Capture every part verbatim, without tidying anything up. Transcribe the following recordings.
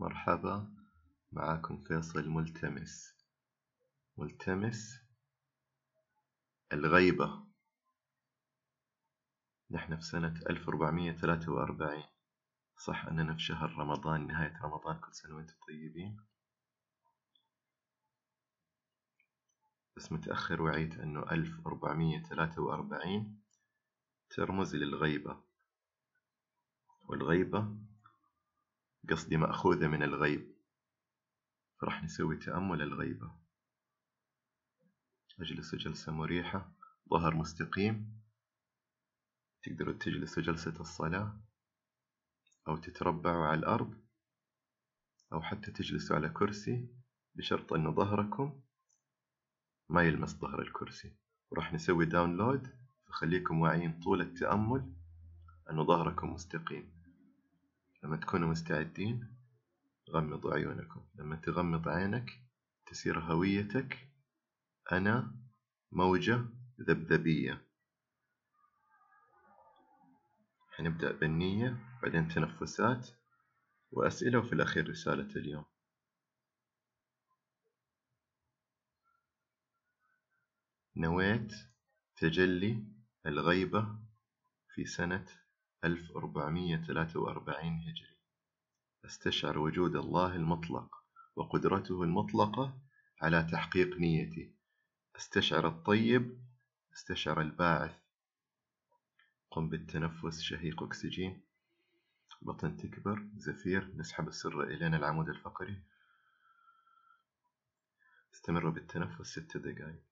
مرحبا، معكم فيصل ملتمس. ملتمس الغيبة. نحن في سنة ألف وأربعمائة وثلاثة وأربعين، صح أننا في شهر رمضان، نهاية رمضان، كل سنة وانتم طيبين، بس متأخر وعيت أنه ألف وأربعمائة وثلاثة وأربعين ترمز للغيبة، والغيبة قصدي مأخوذة من الغيب، فرح نسوي تأمل الغيبة. أجلسوا جلسة مريحة، ظهر مستقيم، تقدروا تجلسوا جلسة الصلاة أو تتربعوا على الأرض أو حتى تجلسوا على كرسي، بشرط أن ظهركم ما يلمس ظهر الكرسي. ورح نسوي داونلود، فخليكم واعيين طول التأمل أنه ظهركم مستقيم. لما تكونوا مستعدين غمضوا عيونكم. لما تغمض عينك تسير هويتك، أنا موجة ذبذبية. حنبدأ بالنية، بعدين تنفسات وأسئلة، وفي الأخير رسالة اليوم. نويت تجلي الغيبة في سنة ألف وأربعمائة وثلاثة وأربعين هجري. أستشعر وجود الله المطلق وقدرته المطلقة على تحقيق نيتي. أستشعر الطيب، أستشعر الباعث. قم بالتنفس شهيق أكسجين، بطن تكبر، زفير، نسحب السر إلينا العمود الفقري. استمروا بالتنفس ست دقائق.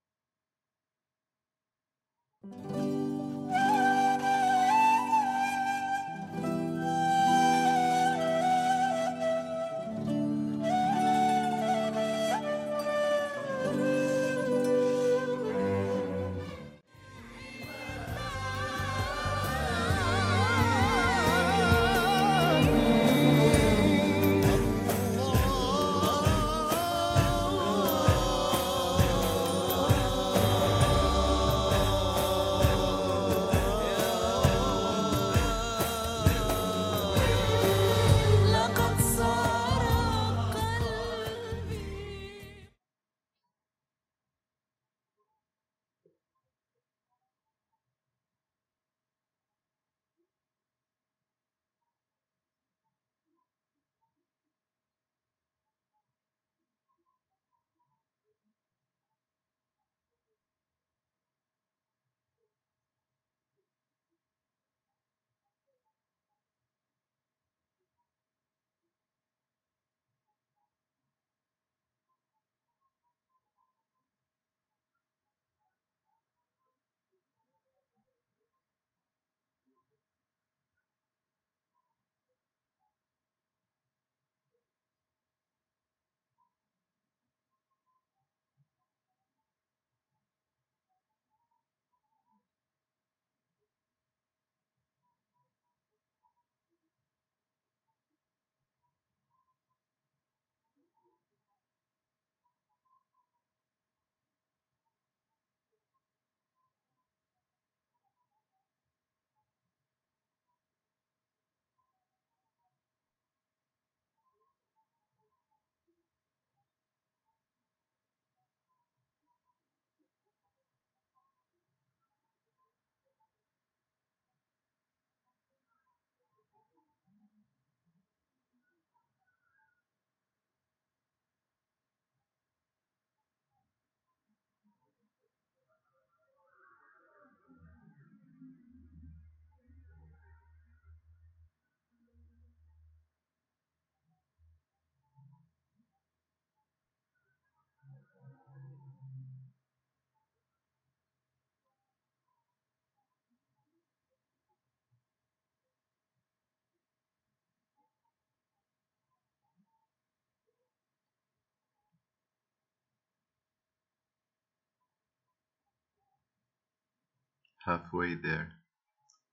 halfway there.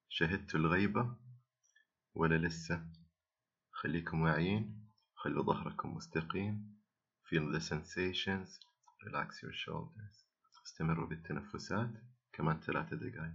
شاهدتوا الغيبة ولا لسه؟ خليكم واعيين، خلوا ظهركم مستقيم. Feel the sensations, relax your shoulders. استمروا بالتنفسات كمان ثلاثة دقائق.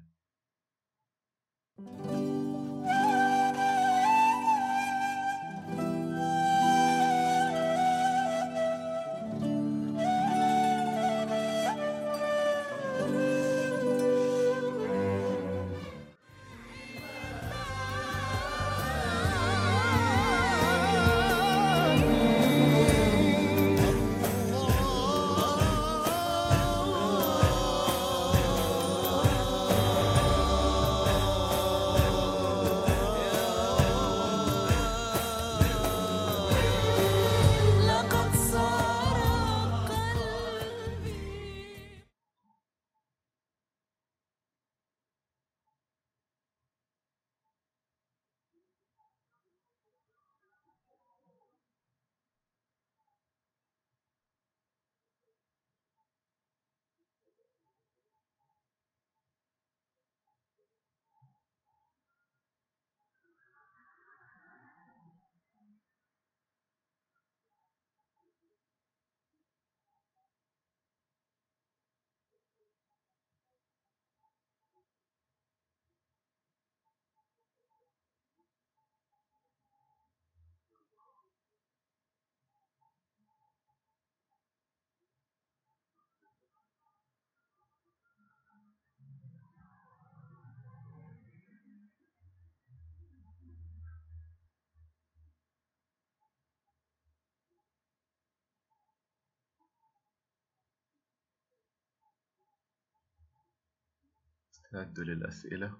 نعد للأسئلة.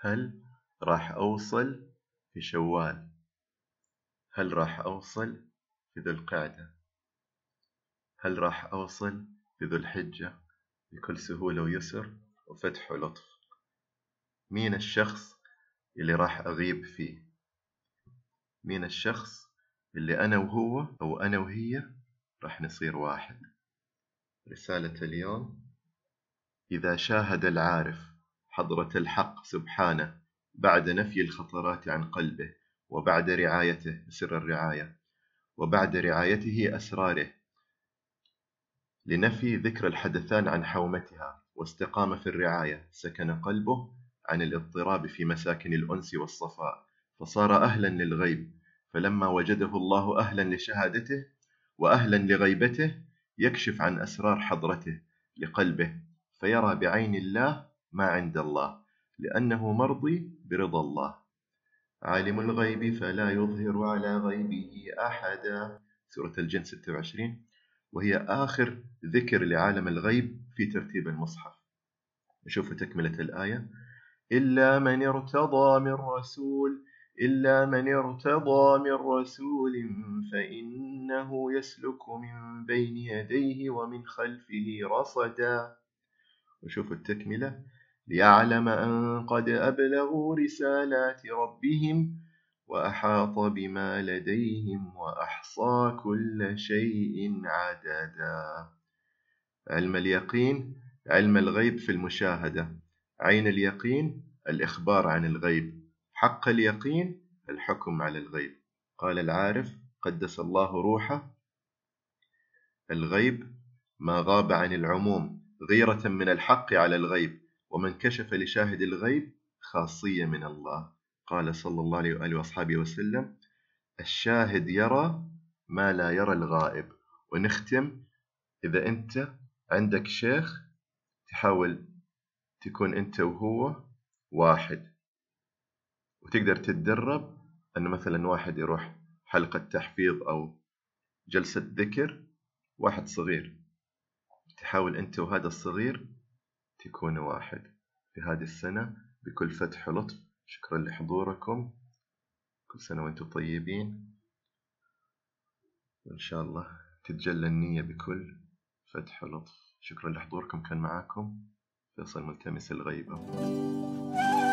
هل راح أوصل في شوال؟ هل راح أوصل في ذو القعدة؟ هل راح أوصل في ذو الحجة بكل سهولة ويسر وفتح ولطف؟ مين الشخص اللي راح أغيب فيه؟ مين الشخص اللي أنا وهو أو أنا وهي راح نصير واحد؟ رسالة اليوم: إذا شاهد العارف حضرة الحق سبحانه بعد نفي الخطرات عن قلبه، وبعد رعايته سر الرعاية، وبعد رعايته أسراره، لنفي ذكر الحدثان عن حومتها، واستقام في الرعاية، سكن قلبه عن الاضطراب في مساكن الأنس والصفاء، فصار أهلا للغيب. فلما وجده الله أهلا لشهادته وأهلا لغيبته، يكشف عن أسرار حضرته لقلبه، فيرى بعين الله ما عند الله، لأنه مرضي برضا الله. عالم الغيب فلا يظهر على غيبه أحدا. سورة الجن ستة وعشرين، وهي آخر ذكر لعالم الغيب في ترتيب المصحف. نشوف تكملة الآية: إلا من ارتضى من رسول إلا من ارتضى من رسول فإنه يسلك من بين يديه ومن خلفه رصدا. وشوفوا التكملة: ليعلم أن قد أبلغوا رسالات ربهم وأحاط بما لديهم وأحصى كل شيء عددا. علم اليقين علم الغيب في المشاهدة، عين اليقين الإخبار عن الغيب، حق اليقين الحكم على الغيب. قال العارف قدس الله روحه: الغيب ما غاب عن العموم غيرة من الحق على الغيب، ومن كشف لشاهد الغيب خاصية من الله. قال صلى الله عليه وآله وأصحابه وسلم: الشاهد يرى ما لا يرى الغائب. ونختم: إذا أنت عندك شيخ تحاول تكون أنت وهو واحد، وتقدر تتدرب أن مثلا واحد يروح حلقة تحفيظ أو جلسة ذكر، واحد صغير، تحاول أنت وهذا الصغير تكون واحد في هذه السنة بكل فتح ولطف. شكرا لحضوركم، كل سنة وأنتم طيبين، وإن شاء الله تتجلى النية بكل فتح ولطف. شكرا لحضوركم، كان معاكم فيصل ملتمس الغيبة.